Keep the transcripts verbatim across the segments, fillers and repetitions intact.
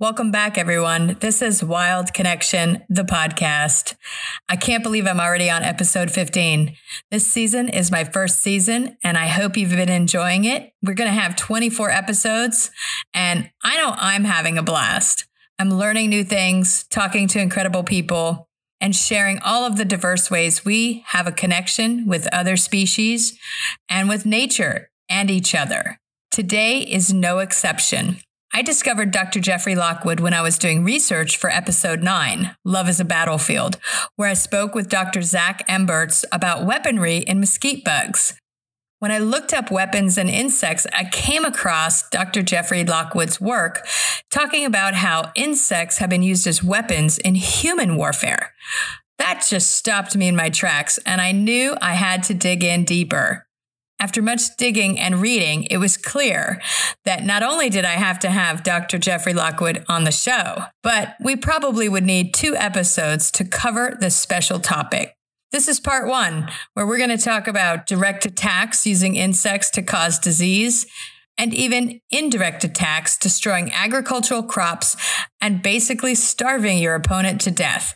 Welcome back, everyone. This is Wild Connection, the podcast. I can't believe I'm already on episode fifteen. This season is my first season, and I hope you've been enjoying it. We're going to have twenty-four episodes, and I know I'm having a blast. I'm learning new things, talking to incredible people, and sharing all of the diverse ways we have a connection with other species and with nature and each other. Today is no exception. I discovered Doctor Jeffrey Lockwood when I was doing research for episode nine, Love is a Battlefield, where I spoke with Doctor Zach Emberts about weaponry and mesquite bugs. When I looked up weapons and insects, I came across Doctor Jeffrey Lockwood's work talking about how insects have been used as weapons in human warfare. That just stopped me in my tracks, and I knew I had to dig in deeper. After much digging and reading, it was clear that not only did I have to have Doctor Jeffrey Lockwood on the show, but we probably would need two episodes to cover this special topic. This is part one, where we're going to talk about direct attacks using insects to cause disease, and even indirect attacks destroying agricultural crops and basically starving your opponent to death.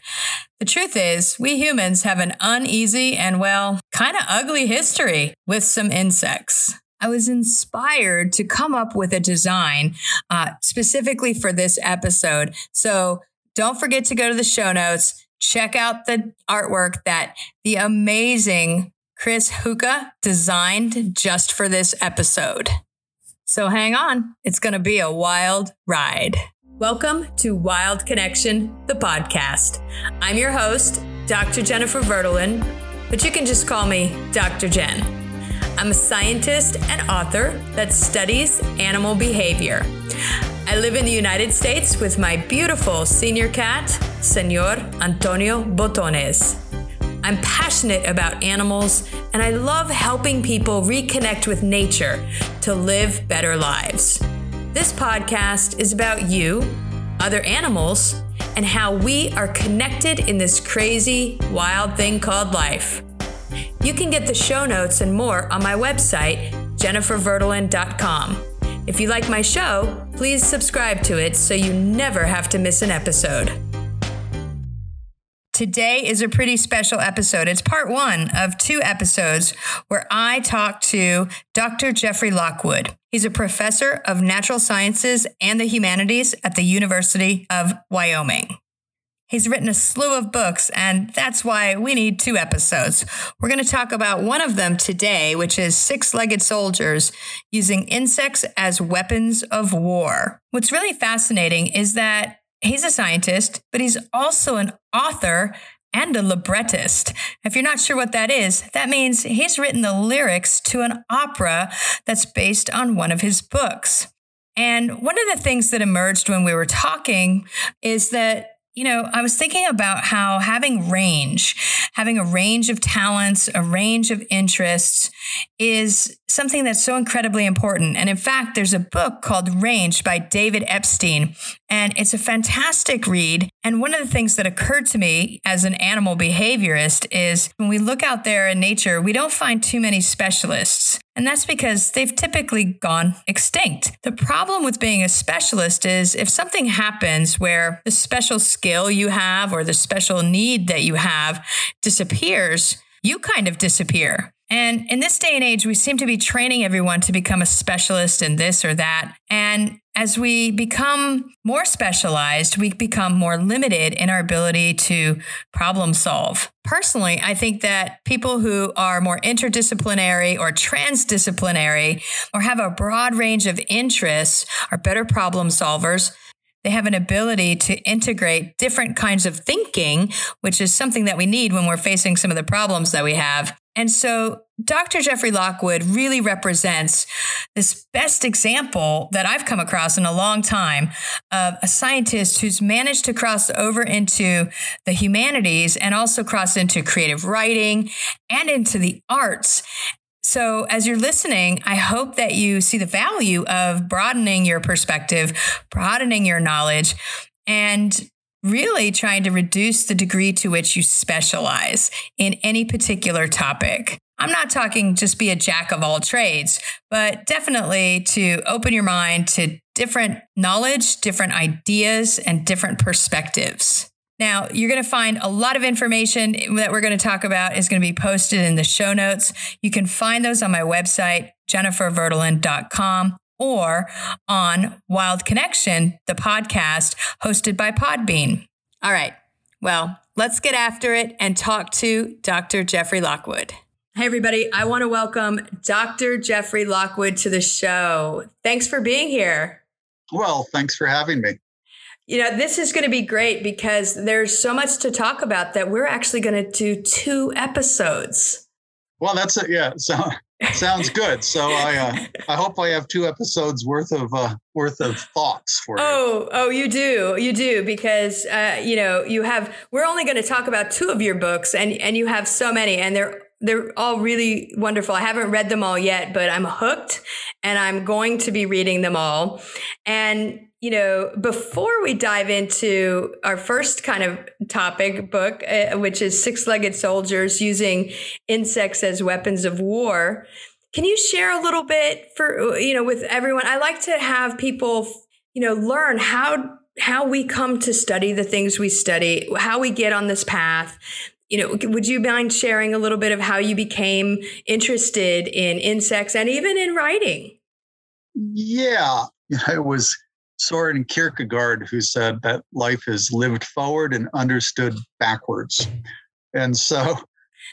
The truth is, we humans have an uneasy and, well, kind of ugly history with some insects. I was inspired to come up with a design uh, specifically for this episode. So don't forget to go to the show notes, check out the artwork that the amazing Chris Hookah designed just for this episode. So hang on, it's going to be a wild ride. Welcome to Wild Connection, the podcast. I'm your host, Doctor Jennifer Verdolin, but you can just call me Doctor Jen. I'm a scientist and author that studies animal behavior. I live in the United States with my beautiful senior cat, Señor Antonio Botones. I'm passionate about animals, and I love helping people reconnect with nature to live better lives. This podcast is about you, other animals, and how we are connected in this crazy, wild thing called life. You can get the show notes and more on my website, jennifer verdolin dot com. If you like my show, please subscribe to it so you never have to miss an episode. Today is a pretty special episode. It's part one of two episodes where I talk to Doctor Jeffrey Lockwood. He's a professor of natural sciences and the humanities at the University of Wyoming. He's written a slew of books, and that's why we need two episodes. We're going to talk about one of them today, which is Six-Legged Soldiers, using insects as weapons of war. What's really fascinating is that he's a scientist, but he's also an author and a librettist. If you're not sure what that is, that means he's written the lyrics to an opera that's based on one of his books. And one of the things that emerged when we were talking is that, you know, I was thinking about how having range, having a range of talents, a range of interests is something that's so incredibly important. And in fact, there's a book called Range by David Epstein, and it's a fantastic read. And one of the things that occurred to me as an animal behaviorist is when we look out there in nature, we don't find too many specialists. And that's because they've typically gone extinct. The problem with being a specialist is if something happens where the special skill you have or the special need that you have disappears, you kind of disappear. And in this day and age, we seem to be training everyone to become a specialist in this or that. And as we become more specialized, we become more limited in our ability to problem solve. Personally, I think that people who are more interdisciplinary or transdisciplinary or have a broad range of interests are better problem solvers. They have an ability to integrate different kinds of thinking, which is something that we need when we're facing some of the problems that we have. And so Doctor Jeffrey Lockwood really represents this best example that I've come across in a long time of a scientist who's managed to cross over into the humanities and also cross into creative writing and into the arts. So as you're listening, I hope that you see the value of broadening your perspective, broadening your knowledge, and really trying to reduce the degree to which you specialize in any particular topic. I'm not talking just be a jack of all trades, but definitely to open your mind to different knowledge, different ideas, and different perspectives. Now, you're going to find a lot of information that we're going to talk about is going to be posted in the show notes. You can find those on my website, jennifer verdolin dot com, or on Wild Connection, the podcast hosted by Podbean. All right. Well, let's get after it and talk to Doctor Jeffrey Lockwood. Hey, everybody. I want to welcome Doctor Jeffrey Lockwood to the show. Thanks for being here. Well, thanks for having me. You know, this is going to be great because there's so much to talk about that we're actually going to do two episodes. Well, that's it. Yeah. So sounds good. So I uh, I hope I have two episodes worth of uh, worth of thoughts for oh, you. Oh, oh, you do. You do. Because, uh, you know, you have we're only going to talk about two of your books and, and you have so many and they're They're all really wonderful. I haven't read them all yet, but I'm hooked and I'm going to be reading them all. And, you know, before we dive into our first kind of topic book, uh, which is Six-Legged Soldiers Using Insects as Weapons of War, can you share a little bit for, you know, with everyone? I like to have people, you know, learn how how we come to study the things we study, how we get on this path. You know, would you mind sharing a little bit of how you became interested in insects and even in writing? Yeah, it was Soren Kierkegaard who said that life is lived forward and understood backwards. And so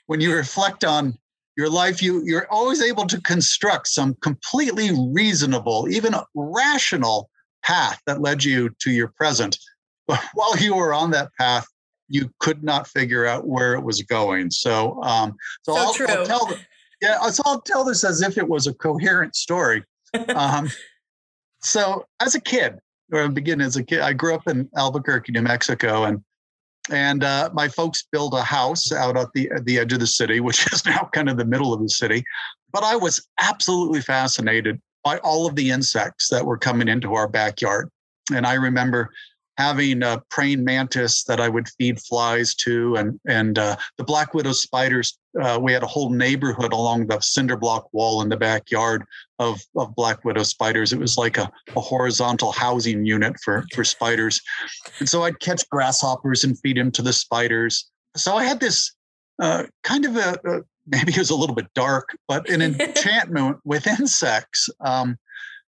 when you reflect on your life, you, you're always able to construct some completely reasonable, even rational path that led you to your present. But while you were on that path, you could not figure out where it was going. So, um, so, so I'll, true. I'll tell, yeah, so I'll tell this as if it was a coherent story. Um, so as a kid, or beginning as a kid, I grew up in Albuquerque, New Mexico, and and uh, my folks built a house out at the at the edge of the city, which is now kind of the middle of the city. But I was absolutely fascinated by all of the insects that were coming into our backyard, and I remember having a praying mantis that I would feed flies to, and and uh, the black widow spiders. Uh, we had a whole neighborhood along the cinder block wall in the backyard of, of black widow spiders. It was like a, a horizontal housing unit for, for spiders. And so I'd catch grasshoppers and feed them to the spiders. So I had this uh, kind of a, uh, maybe it was a little bit dark, but an enchantment with insects. Um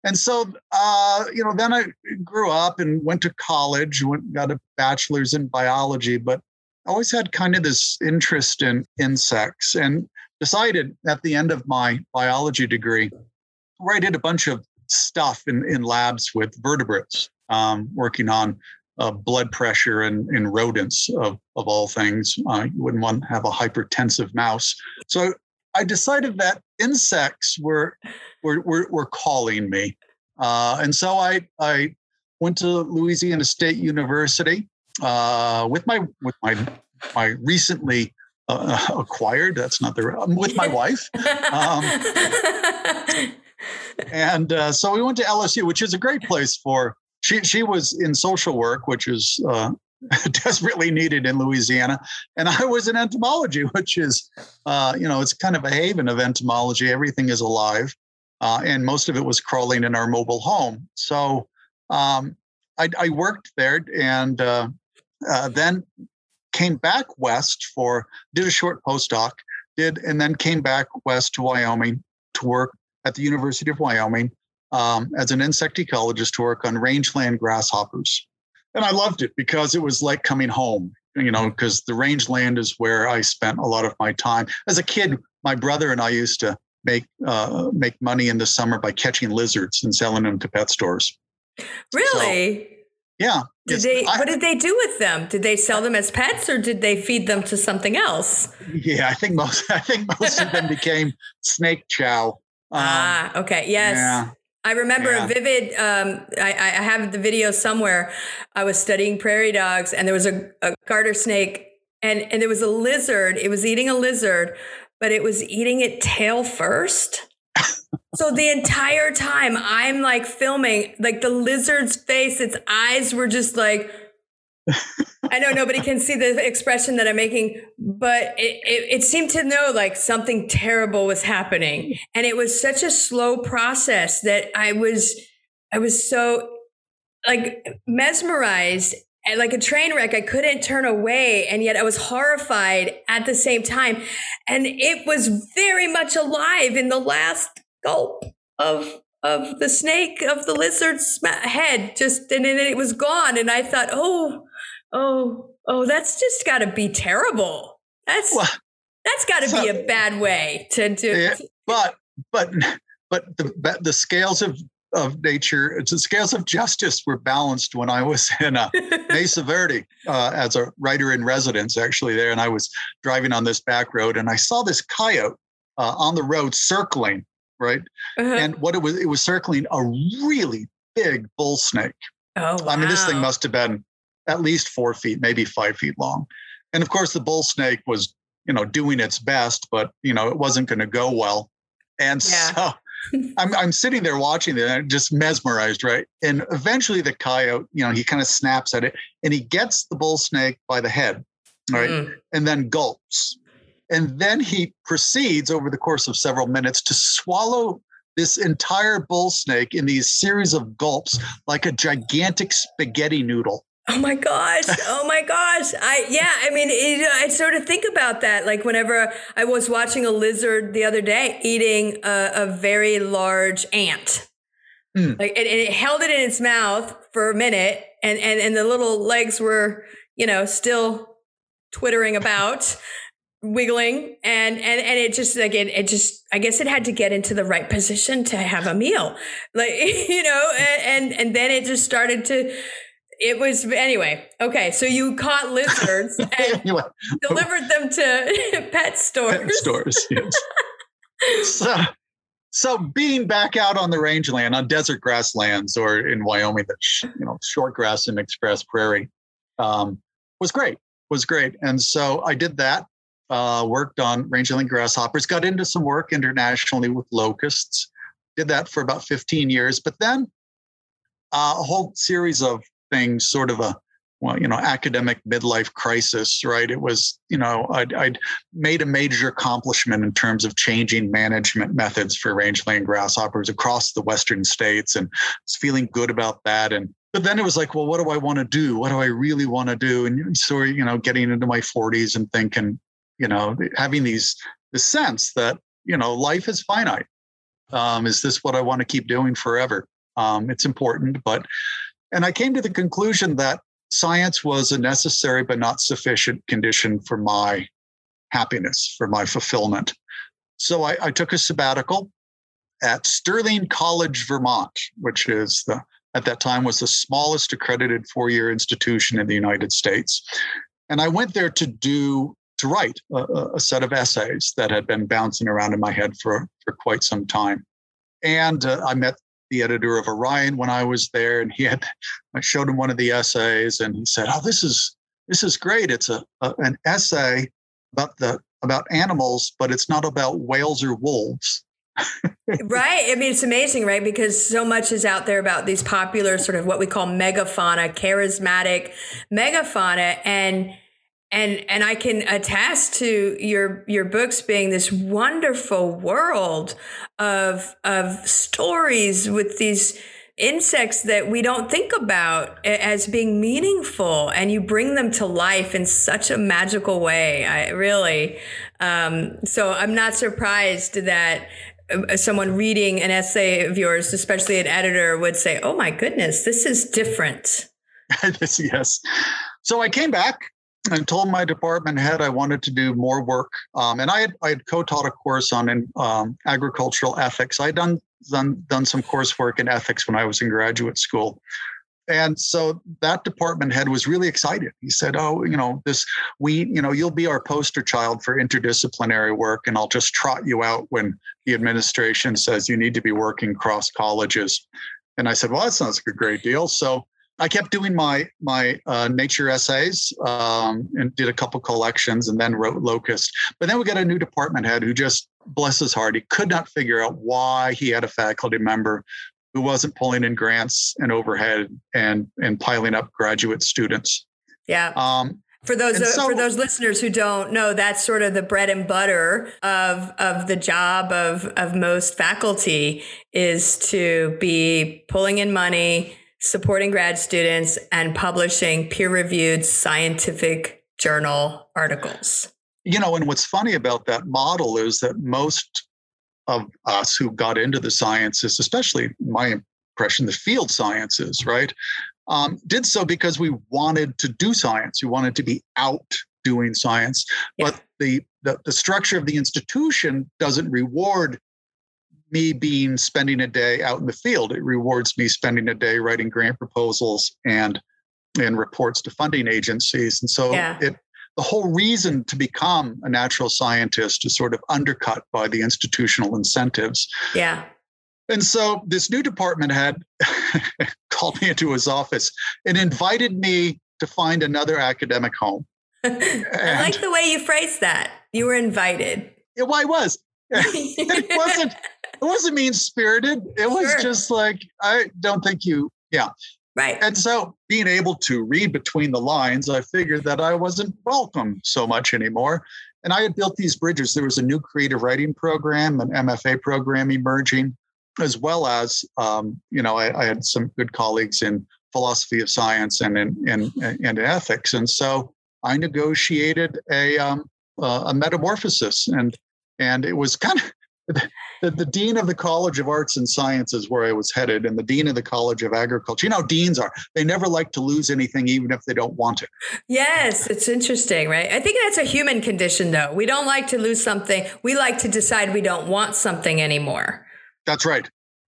And so, uh, you know, then I grew up and went to college, went got a bachelor's in biology, but I always had kind of this interest in insects and decided at the end of my biology degree, where I did a bunch of stuff in, in labs with vertebrates, um, working on uh, blood pressure in, in rodents of, of all things. Uh, you wouldn't want to have a hypertensive mouse. So I decided that insects were were were, were calling me, uh, and so I I went to Louisiana State University uh, with my with my my recently uh, acquired that's not the um, with my wife, um, and uh, so we went to L S U, which is a great place for she she was in social work, which is uh, desperately needed in Louisiana. And I was in entomology, which is, uh, you know, it's kind of a haven of entomology. Everything is alive. Uh, and most of it was crawling in our mobile home. So um, I, I worked there and uh, uh, then came back west for, did a short postdoc, did, and then came back west to Wyoming to work at the University of Wyoming um, as an insect ecologist to work on rangeland grasshoppers. And I loved it because it was like coming home, you know, because the rangeland is where I spent a lot of my time. As a kid, my brother and I used to make uh, make money in the summer by catching lizards and selling them to pet stores. Really? So, yeah. Did they? I, what did they do with them? Did they sell them as pets, or did they feed them to something else? Yeah, I think most. I think most of them became snake chow. Um, ah, okay. Yes. Yeah. I remember yeah. a vivid, um, I, I have the video somewhere. I was studying prairie dogs and there was a, a garter snake and, and there was a lizard. It was eating a lizard, but it was eating it tail first. So the entire time I'm like filming, like the lizard's face, its eyes were just like, I know nobody can see the expression that I'm making, but it, it, it seemed to know like something terrible was happening. And it was such a slow process that I was I was so like mesmerized and like a train wreck. I couldn't turn away. And yet I was horrified at the same time. And it was very much alive in the last gulp of, of the snake, of the lizard's head, just, and then it was gone. And I thought, oh, oh, oh, that's just gotta be terrible. That's, well, that's gotta so, be a bad way to do it. Yeah, but, but, but the, the scales of, of nature, the scales of justice were balanced when I was in uh, Mesa Verde uh, as a writer in residence, actually there. And I was driving on this back road and I saw this coyote uh, on the road circling, right? Uh-huh. And what it was, it was circling a really big bull snake. Oh, wow. I mean, this thing must have been at least four feet, maybe five feet long. And of course, the bull snake was, you know, doing its best, but, you know, it wasn't going to go well. And yeah. so... I'm, I'm sitting there watching it, and I'm just mesmerized, right? And eventually the coyote, you know, he kind of snaps at it and he gets the bull snake by the head, right? Mm. And then gulps. And then he proceeds over the course of several minutes to swallow this entire bull snake in these series of gulps like a gigantic spaghetti noodle. Oh my gosh. Oh my gosh. I, yeah. I mean, it, I sort of think about that. Like whenever I was watching a lizard the other day eating a, a very large ant, mm. like and, and it held it in its mouth for a minute and, and, and the little legs were, you know, still twittering about, wiggling. And, and, and it just, like, it, it just, I guess it had to get into the right position to have a meal, like, you know, and, and, and then it just started to, It was anyway. Okay, so you caught lizards and anyway. delivered them to pet stores. Pet stores, yes. so, so being back out on the rangeland, on desert grasslands, or in Wyoming, the sh- you know short grass and express prairie, um, was great. Was great, and so I did that. Uh, worked on rangeland grasshoppers. Got into some work internationally with locusts. Did that for about fifteen years, but then uh, a whole series of things, sort of a, well, you know, academic midlife crisis, right? It was, you know, I'd, I'd made a major accomplishment in terms of changing management methods for rangeland grasshoppers across the Western states and was feeling good about that. And, but then it was like, well, what do I want to do? What do I really want to do? And so, you know, getting into my forties and thinking, you know, having these, the sense that, you know, life is finite. Um, is this what I want to keep doing forever? Um, it's important, but And I came to the conclusion that science was a necessary but not sufficient condition for my happiness, for my fulfillment. So I, I took a sabbatical at Sterling College, Vermont, which is the, at that time was the smallest accredited four-year institution in the United States. And I went there to do, to write a, a set of essays that had been bouncing around in my head for, for quite some time. And uh, I met the editor of Orion when I was there, and he had, I showed him one of the essays, and he said, "Oh, this is this is great. It's a, a an essay about the about animals, but it's not about whales or wolves." Right. I mean, it's amazing, right? Because so much is out there about these popular sort of what we call megafauna, charismatic megafauna, and and and I can attest to your your books being this wonderful world of of stories with these insects that we don't think about as being meaningful, and you bring them to life in such a magical way. I really, um, so I'm not surprised that someone reading an essay of yours, especially an editor, would say, "Oh my goodness, this is different." Yes. So I came back and told my department head I wanted to do more work. Um, and I had, I had co-taught a course on um, agricultural ethics. I had done, done, done some coursework in ethics when I was in graduate school. And so that department head was really excited. He said, "Oh, you know, this, we, you know, you'll be our poster child for interdisciplinary work. And I'll just trot you out when the administration says you need to be working cross colleges." And I said, "Well, that sounds like a great deal." So I kept doing my my uh, nature essays um, and did a couple collections and then wrote Locust. But then we got a new department head who just, bless his heart, he could not figure out why he had a faculty member who wasn't pulling in grants and overhead and and piling up graduate students. Yeah. Um, For those uh, so, for those listeners who don't know, that's sort of the bread and butter of of the job of of most faculty, is to be pulling in money, supporting grad students, and publishing peer-reviewed scientific journal articles. You know, and what's funny about that model is that most of us who got into the sciences, especially my impression, the field sciences, right? Um, did so because we wanted to do science. We wanted to be out doing science. Yeah. But the, the the structure of the institution doesn't reward me being spending a day out in the field. It rewards me spending a day writing grant proposals and and reports to funding agencies. And so yeah. it the whole reason to become a natural scientist is sort of undercut by the institutional incentives. Yeah. And so this new department had called me into his office and invited me to find another academic home. I like the way you phrased that. You were invited. Yeah, well, I was. It wasn't, it wasn't mean-spirited. It was sure. just like, I don't think you, yeah. Right. And so being able to read between the lines, I figured that I wasn't welcome so much anymore. And I had built these bridges. There was a new creative writing program, an M F A program emerging, as well as, um, you know, I, I had some good colleagues in philosophy of science and in and, and ethics. And so I negotiated a um, uh, a metamorphosis. And and it was kind of the, the dean of the College of Arts and Sciences where I was headed, and the dean of the College of Agriculture. You know, deans are, they never like to lose anything, even if they don't want it. Yes, it's interesting, right? I think that's a human condition, though. We don't like to lose something. We like to decide we don't want something anymore. That's right.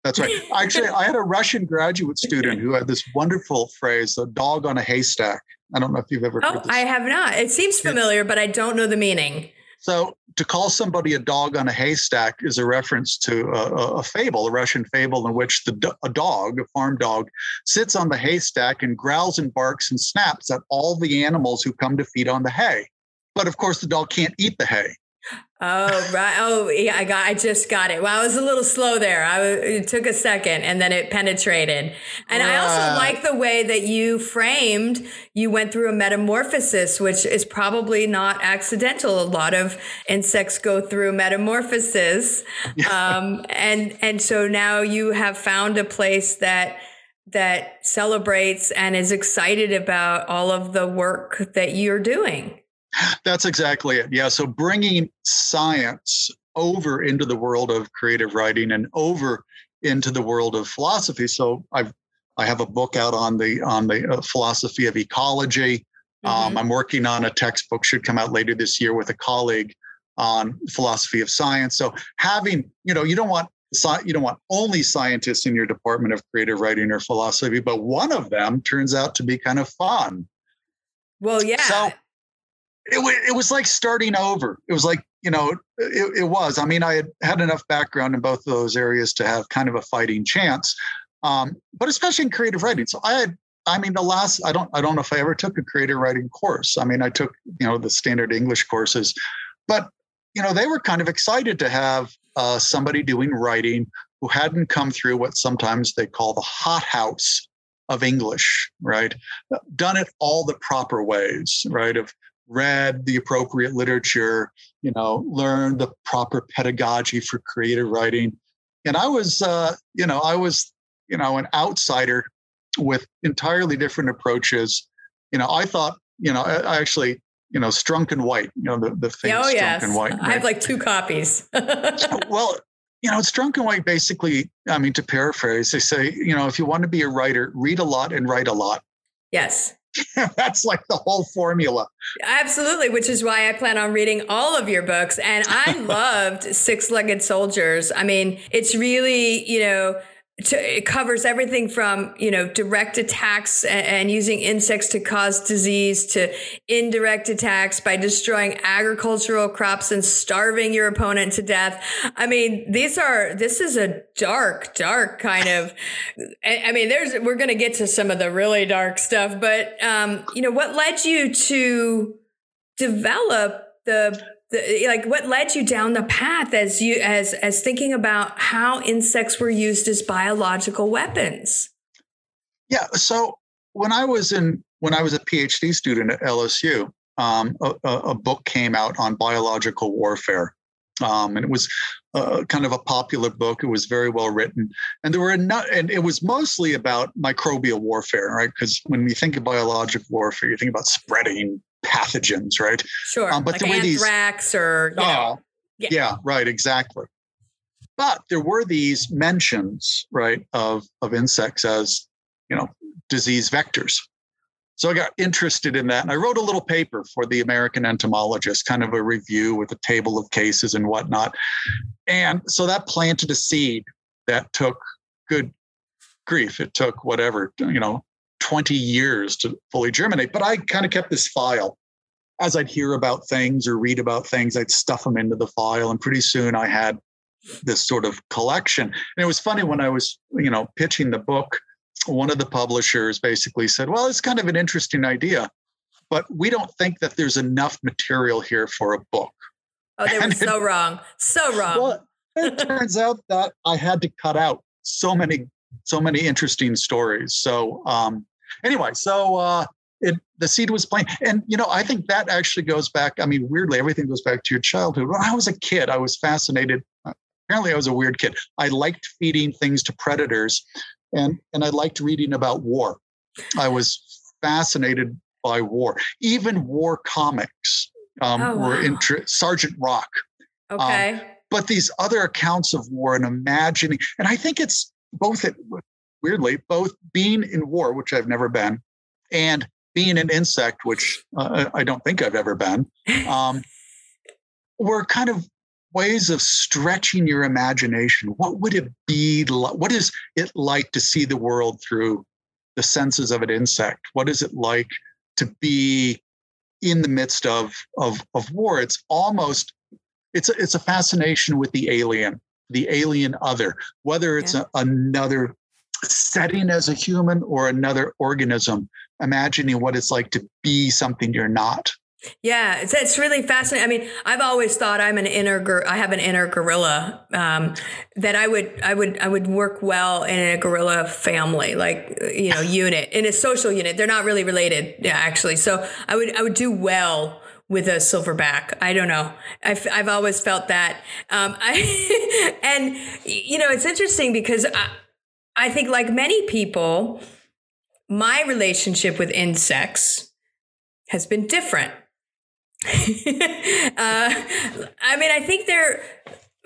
That's right. Actually, I had a Russian graduate student who had this wonderful phrase, a dog on a haystack. I don't know if you've ever heard oh, this. I have not. It seems familiar, it's, but I don't know the meaning. So to call somebody a dog on a haystack is a reference to a, a fable, a Russian fable in which the a dog, a farm dog, sits on the haystack and growls and barks and snaps at all the animals who come to feed on the hay. But of course, the dog can't eat the hay. Oh, right. Oh, yeah, I got, I just got it. Well, I was a little slow there. I was, it took a second and then it penetrated. And uh, I also like the way that you framed, you went through a metamorphosis, which is probably not accidental. A lot of insects go through metamorphosis. Yeah. Um, and, and so now you have found a place that, that celebrates and is excited about all of the work that you're doing. That's exactly it. Yeah. So bringing science over into the world of creative writing and over into the world of philosophy. So I've I have a book out on the on the uh, philosophy of ecology. Mm-hmm. Um, I'm working on a textbook, should come out later this year, with a colleague on philosophy of science. So having, you know, you don't want you don't want only scientists in your department of creative writing or philosophy, but one of them turns out to be kind of fun. Well, yeah. So, It, it was like starting over. It was like, you know, it, it was. I mean, I had had enough background in both of those areas to have kind of a fighting chance, um, but especially in creative writing. So I had, I mean, the last, I don't, I don't know if I ever took a creative writing course. I mean, I took, you know, the standard English courses, but, you know, they were kind of excited to have uh, somebody doing writing who hadn't come through what sometimes they call the hothouse of English, right? Done it all the proper ways, right? Of read the appropriate literature, you know, learned the proper pedagogy for creative writing. And I was, uh, you know, I was, you know, an outsider with entirely different approaches. You know, I thought, you know, I actually, you know, Strunk and White, you know, the, the famous oh, yes. Strunk and White. Right? I have like two copies. Well, you know, Strunk and White basically, I mean, to paraphrase, they say, you know, if you want to be a writer, read a lot and write a lot. Yes. That's like the whole formula. Absolutely, which is why I plan on reading all of your books. And I loved Six-Legged Soldiers. I mean, it's really, you know, to, it covers everything from, you know, direct attacks and, and using insects to cause disease to indirect attacks by destroying agricultural crops and starving your opponent to death. I mean, these are, this is a dark, dark kind of, I, I mean, there's, we're going to get to some of the really dark stuff, but, um, you know, what led you to develop the The, like what led you down the path as you as as thinking about how insects were used as biological weapons? Yeah. So when I was in when I was a PhD student at L S U, um, a, a book came out on biological warfare. Um, and it was uh, kind of a popular book. It was very well written. And there were enough, and it was mostly about microbial warfare, right? Because when we think of biological warfare, you think about spreading pathogens, right? Sure. Um, but like there were these anthrax or, you know. Yeah. yeah, right, exactly. But there were these mentions, right, of, of insects as, you know, disease vectors. So I got interested in that, and I wrote a little paper for the American Entomologist, kind of a review with a table of cases and whatnot. And so that planted a seed that took, good grief, it took whatever, you know, twenty years to fully germinate. But I kind of kept this file. As I'd hear about things or read about things, I'd stuff them into the file, and pretty soon I had this sort of collection. And it was funny, when I was, you know, pitching the book, one of the publishers basically said, well, it's kind of an interesting idea, but we don't think that there's enough material here for a book. Oh, they were so wrong. So wrong. Well, it turns out that I had to cut out so many, so many interesting stories. So um, anyway, so uh, it, the seed was planted. And, you know, I think that actually goes back. I mean, weirdly, everything goes back to your childhood. When I was a kid, I was fascinated. Apparently I was a weird kid. I liked feeding things to predators. And and I liked reading about war. I was fascinated by war. Even war comics um, oh, wow. were interesting. Sergeant Rock. Okay. Um, but these other accounts of war and imagining, and I think it's both, it, weirdly, both being in war, which I've never been, and being an insect, which uh, I don't think I've ever been, um, were kind of ways of stretching your imagination. What would it be like? What is it like to see the world through the senses of an insect? What is it like to be in the midst of of, of war? It's almost, it's a, it's a fascination with the alien, the alien other, whether it's yeah. a, another setting as a human or another organism, imagining what it's like to be something you're not. Yeah, it's, it's really fascinating. I mean, I've always thought I'm an inner, I have an inner gorilla, um, that I would, I would, I would work well in a gorilla family, like, you know, unit, in a social unit. They're not really related, yeah, actually. So I would, I would do well with a silverback. I don't know. I've, I've always felt that. Um, I, and you know, it's interesting because I, I think, like many people, my relationship with insects has been different. uh, I mean, I think they're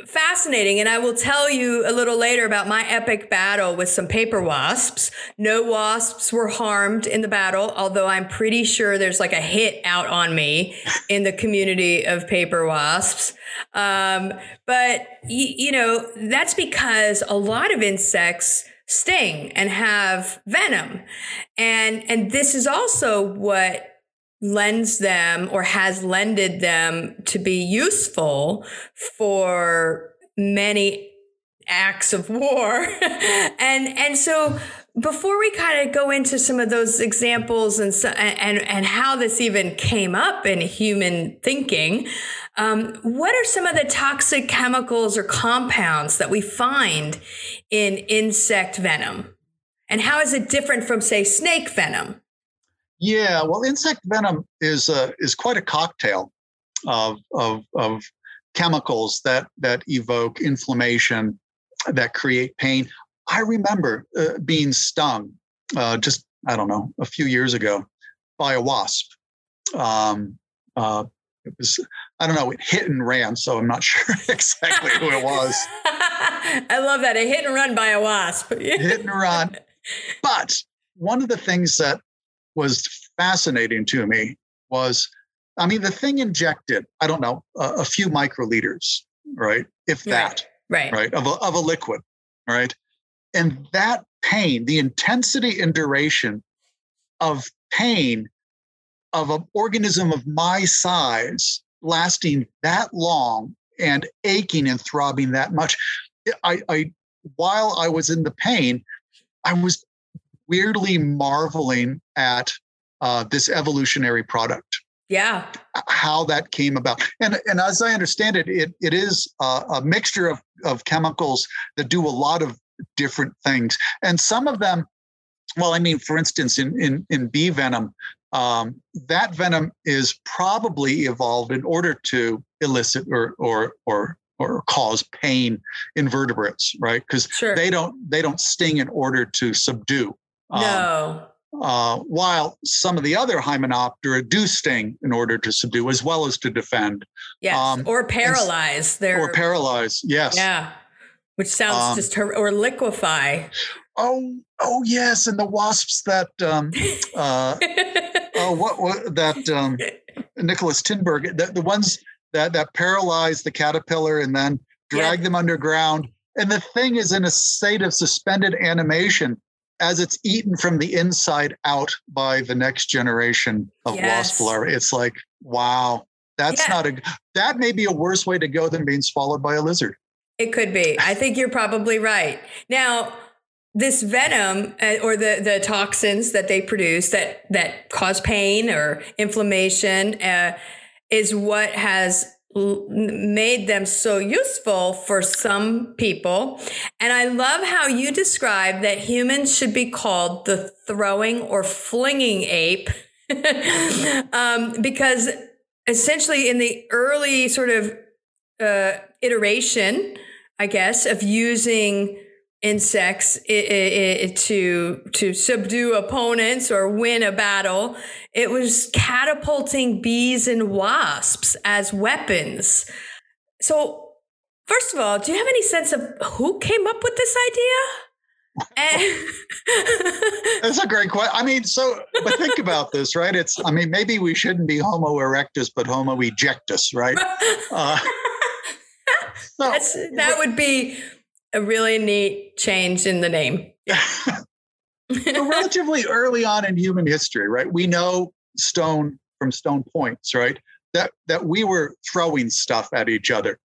fascinating. And I will tell you a little later about my epic battle with some paper wasps. No wasps were harmed in the battle, although I'm pretty sure there's like a hit out on me in the community of paper wasps. Um, but, y- you know, that's because a lot of insects sting and have venom. And, and this is also what lends them, or has lended them, to be useful for many acts of war. and and so before we kind of go into some of those examples and so, and and how this even came up in human thinking, um, what are some of the toxic chemicals or compounds that we find in insect venom? And how is it different from, say, snake venom? Yeah, well, insect venom is uh, is quite a cocktail of, of of chemicals that that evoke inflammation, that create pain. I remember uh, being stung uh, just, I don't know, a few years ago by a wasp. Um, uh, it was, I don't know, it hit and ran, so I'm not sure exactly who it was. I love that, a hit and run by a wasp. Hit and run. But one of the things that was fascinating to me was, I mean, the thing injected, I don't know, a, a few microliters, right? If that, right, right, right of, a, of a liquid, right? And that pain, the intensity and duration of pain of an organism of my size lasting that long and aching and throbbing that much, I, I while I was in the pain, I was weirdly marveling at uh, this evolutionary product. Yeah. How that came about. And and as I understand it, it it is a, a mixture of, of chemicals that do a lot of different things. And some of them well, I mean, for instance, in, in, in bee venom, um, that venom is probably evolved in order to elicit or or or or cause pain in vertebrates, right? Because sure. they don't they don't sting in order to subdue. Um, no. Uh, while some of the other Hymenoptera do sting in order to subdue as well as to defend. Yes, um, or paralyze. Their, or paralyze, yes. Yeah, which sounds um, just, ter- or liquefy. Oh, oh yes, and the wasps that, um, uh, oh, what, what that um, Nicholas Tinberg, the, the ones that, that paralyze the caterpillar and then drag yeah. them underground. And the thing is in a state of suspended animation as it's eaten from the inside out by the next generation of yes. wasp larvae. It's like, wow, that's yeah. not a, that may be a worse way to go than being swallowed by a lizard. It could be. I think you're probably right. Now, this venom uh, or the, the toxins that they produce that, that cause pain or inflammation uh, is what has l- made them so useful for some people. And I love how you describe that humans should be called the throwing or flinging ape um, because essentially in the early sort of uh, iteration, I guess, of using insects it, it, it, to to subdue opponents or win a battle. It was catapulting bees and wasps as weapons. So, first of all, do you have any sense of who came up with this idea? And- That's a great question. I mean, so, but think about this, right? It's, I mean, maybe we shouldn't be Homo erectus, but Homo ejectus, right? Uh, so, That's, that would be a really neat change in the name. Yeah. So relatively early on in human history, right? We know stone from stone points, right? That that we were throwing stuff at each other,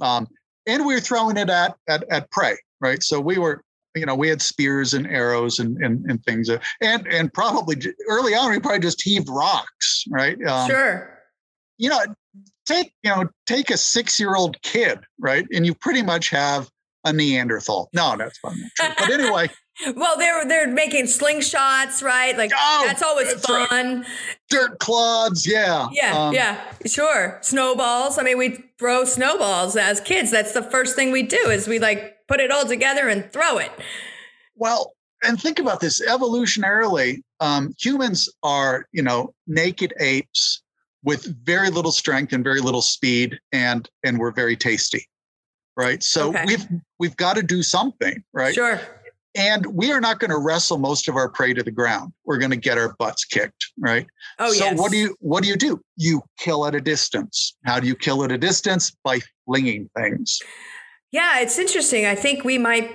um, and we were throwing it at at at prey, right? So we were, you know, we had spears and arrows and and, and things, and and probably early on we probably just heaved rocks, right? Um, sure. You know, take you know take a six-year-old kid, right, and you pretty much have a Neanderthal. No, that's fun. But anyway. Well, they're they're making slingshots, right? Like oh, that's always that's fun. Right. Dirt clods, yeah. Yeah, um, yeah, sure. Snowballs. I mean, we throw snowballs as kids. That's the first thing we do is we like put it all together and throw it. Well, and think about this. Evolutionarily, um, humans are, you know, naked apes with very little strength and very little speed, and and we're very tasty. Right. So okay. we've we've got to do something. Right. Sure. And we are not going to wrestle most of our prey to the ground. We're going to get our butts kicked. Right. Oh, so yes. what do you what do you do? You kill at a distance. How do you kill at a distance? By flinging things. Yeah, it's interesting. I think we might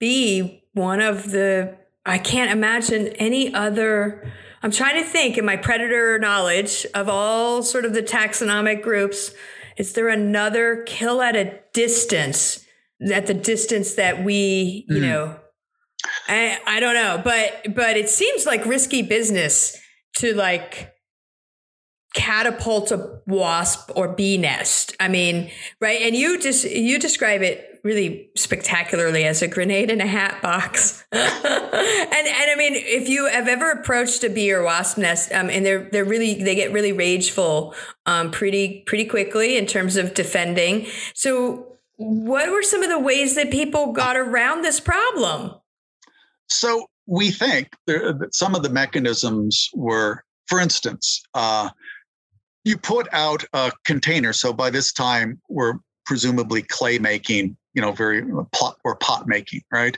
be one of the I can't imagine any other. I'm trying to think in my predator knowledge of all sort of the taxonomic groups. Is there another kill at a distance, at the distance that we, you mm. know, I I don't know, but but it seems like risky business to like catapult a wasp or bee nest. I mean, right. And you just you describe it really spectacularly as a grenade in a hat box. and and I mean, if you have ever approached a bee or wasp nest, um, and they're they're really they get really rageful, um, pretty pretty quickly in terms of defending. So, what were some of the ways that people got around this problem? So we think there, that some of the mechanisms were, for instance, uh, you put out a container. So by this time, we're presumably clay making. you know, very pot or pot making, right?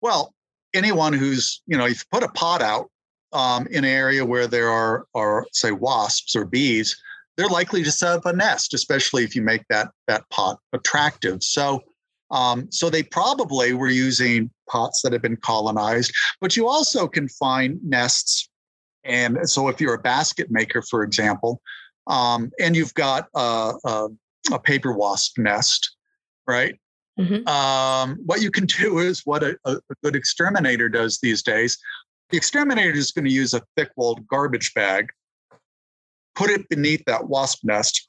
Well, anyone who's, you know, if you put a pot out um, in an area where there are, are, say, wasps or bees, they're likely to set up a nest, especially if you make that that pot attractive. So, um, so they probably were using pots that have been colonized, but you also can find nests. And so if you're a basket maker, for example, um, and you've got a, a, a paper wasp nest, right? Mm-hmm. Um, what you can do is what a, a good exterminator does these days. The exterminator is going to use a thick-walled garbage bag, put it beneath that wasp nest,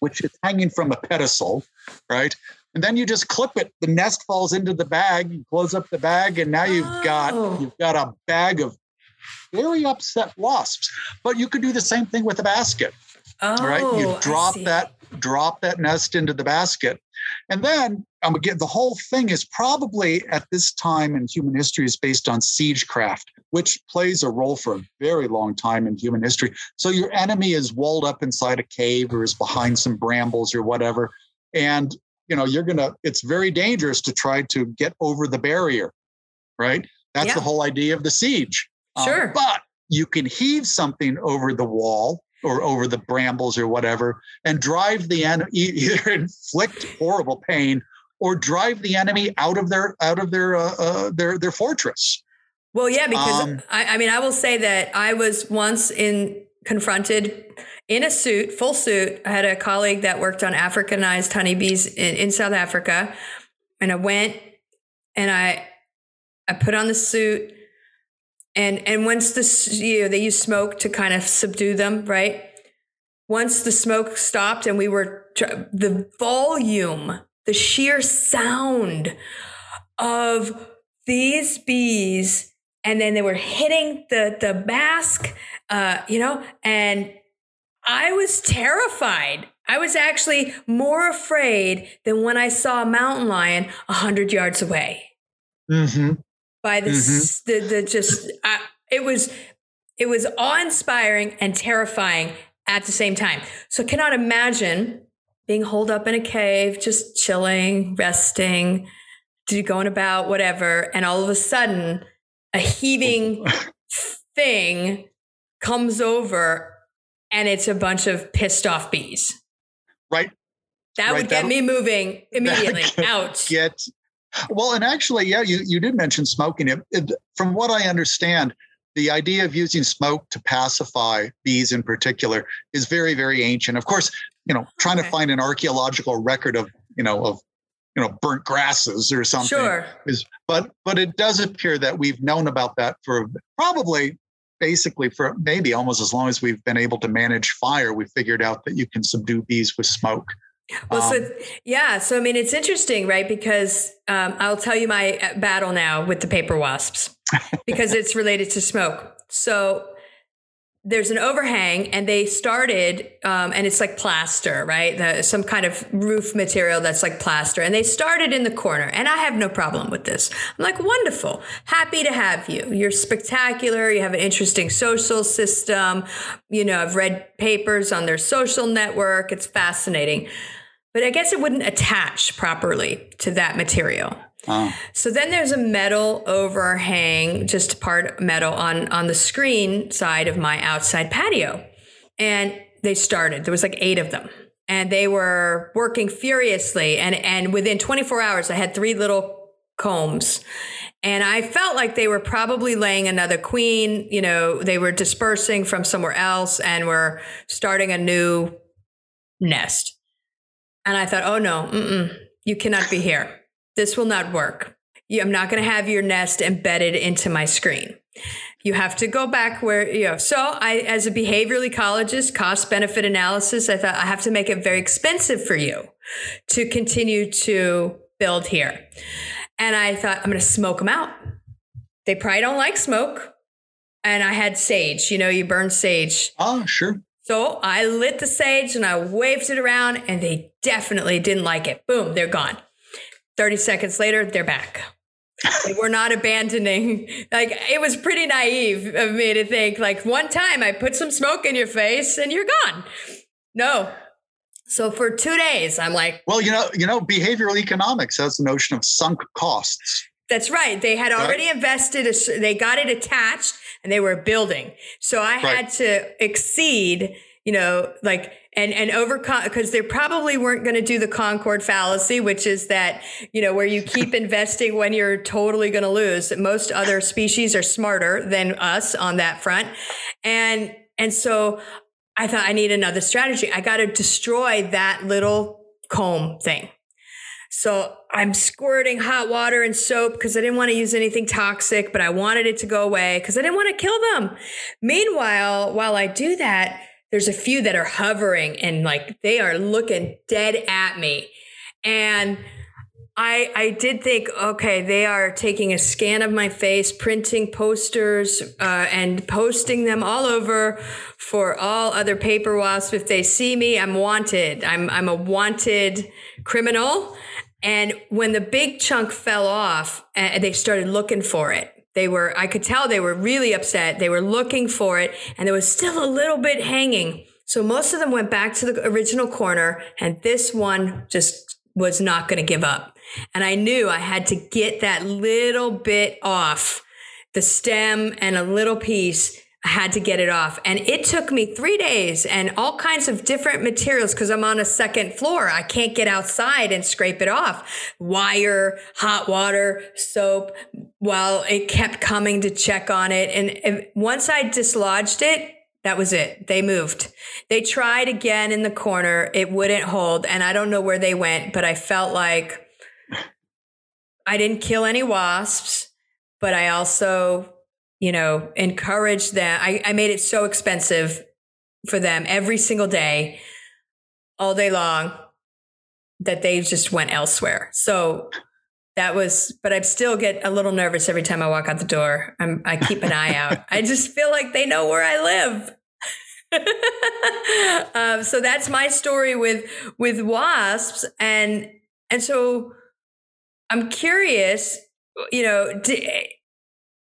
which is hanging from a pedestal, right? And then you just clip it. The nest falls into the bag. You close up the bag, and now you've oh. got you've got a bag of very upset wasps. But you could do the same thing with a basket. Oh, right? You drop that drop that nest into the basket, and then um, again, the whole thing is probably at this time in human history is based on siegecraft, which plays a role for a very long time in human history. So your enemy is walled up inside a cave or is behind some brambles or whatever, and you know you're gonna. It's very dangerous to try to get over the barrier, right? That's yeah. the whole idea of the siege. Sure, um, but you can heave something over the wall or over the brambles or whatever, and drive the enemy, either inflict horrible pain or drive the enemy out of their out of their uh, uh, their their fortress. Well, yeah, because um, I, I mean, I will say that I was once in confronted in a suit, full suit. I had a colleague that worked on Africanized honeybees in, in South Africa, and I went and I I put on the suit. And and once the, you know, they use smoke to kind of subdue them, right? Once the smoke stopped and we were, the volume, the sheer sound of these bees, and then they were hitting the, the mask, uh, you know, and I was terrified. I was actually more afraid than when I saw a mountain lion a hundred yards away. Mm-hmm. By the, mm-hmm. the the just uh, it was it was awe-inspiring and terrifying at the same time. So I cannot imagine being holed up in a cave, just chilling, resting, going about whatever, and all of a sudden a heaving thing comes over, and it's a bunch of pissed off bees. Right. That right. would get That'll, me moving immediately. Get, Ouch. Get. Well, and actually, yeah, you, you did mention smoking. It, it, from what I understand, the idea of using smoke to pacify bees in particular is very, very ancient. Of course, you know, trying okay. to find an archaeological record of, you know, of, you know, burnt grasses or something. Sure. Is, but but it does appear that we've known about that for probably basically for maybe almost as long as we've been able to manage fire. We figured out that you can subdue bees with smoke. Well, so, yeah. So, I mean, it's interesting, right? Because um, I'll tell you my battle now with the paper wasps because it's related to smoke. So there's an overhang and they started um, and it's like plaster, right? The, some kind of roof material that's like plaster. And they started in the corner and I have no problem with this. I'm like, wonderful. Happy to have you. You're spectacular. You have an interesting social system. You know, I've read papers on their social network. It's fascinating. But I guess it wouldn't attach properly to that material. Oh. So then there's a metal overhang, just part metal on, on the screen side of my outside patio. And they started, there was like eight of them and they were working furiously. And, and within twenty-four hours, I had three little combs and I felt like they were probably laying another queen. You know, they were dispersing from somewhere else and were starting a new nest. And I thought, oh no, mm-mm, you cannot be here. This will not work. I'm not going to have your nest embedded into my screen. You have to go back where, you know. So I, as a behavioral ecologist, cost benefit analysis, I thought I have to make it very expensive for you to continue to build here. And I thought I'm going to smoke them out. They probably don't like smoke. And I had sage, you know, you burn sage. Oh, sure. So I lit the sage and I waved it around and they definitely didn't like it. Boom, they're gone. thirty seconds later, they're back. They were not abandoning. Like, it was pretty naive of me to think, like, one time I put some smoke in your face and you're gone. No. So for two days, I'm like. Well, you know, you know, behavioral economics has the notion of sunk costs. That's right. They had already right. invested. A, they got it attached and they were building. So I right. had to exceed, you know, like. And and overcome because they probably weren't going to do the Concord fallacy, which is that, you know, where you keep investing when you're totally going to lose. Most other species are smarter than us on that front. And and so I thought I need another strategy. I got to destroy that little comb thing. So I'm squirting hot water and soap because I didn't want to use anything toxic, but I wanted it to go away because I didn't want to kill them. Meanwhile, while I do that, there's a few that are hovering and like they are looking dead at me. And I, I did think, okay, they are taking a scan of my face, printing posters uh, and posting them all over for all other paper wasps. If they see me, I'm wanted. I'm I'm a wanted criminal. And when the big chunk fell off, uh, they started looking for it. They were, I could tell they were really upset. They were looking for it, and there was still a little bit hanging. So most of them went back to the original corner, and this one just was not going to give up. And I knew I had to get that little bit off the stem and a little piece. I had to get it off. And it took me three days and all kinds of different materials because I'm on a second floor. I can't get outside and scrape it off. Wire, hot water, soap, while it kept coming to check on it. And, and once I dislodged it, that was it. They moved. They tried again in the corner. It wouldn't hold. And I don't know where they went, but I felt like I didn't kill any wasps, but I also, you know, encourage them. I, I made it so expensive for them every single day, all day long, that they just went elsewhere. So that was, but I still get a little nervous every time I walk out the door. I'm, I keep an eye out. I just feel like they know where I live. um, so that's my story with, with wasps. And, and so I'm curious, you know, do,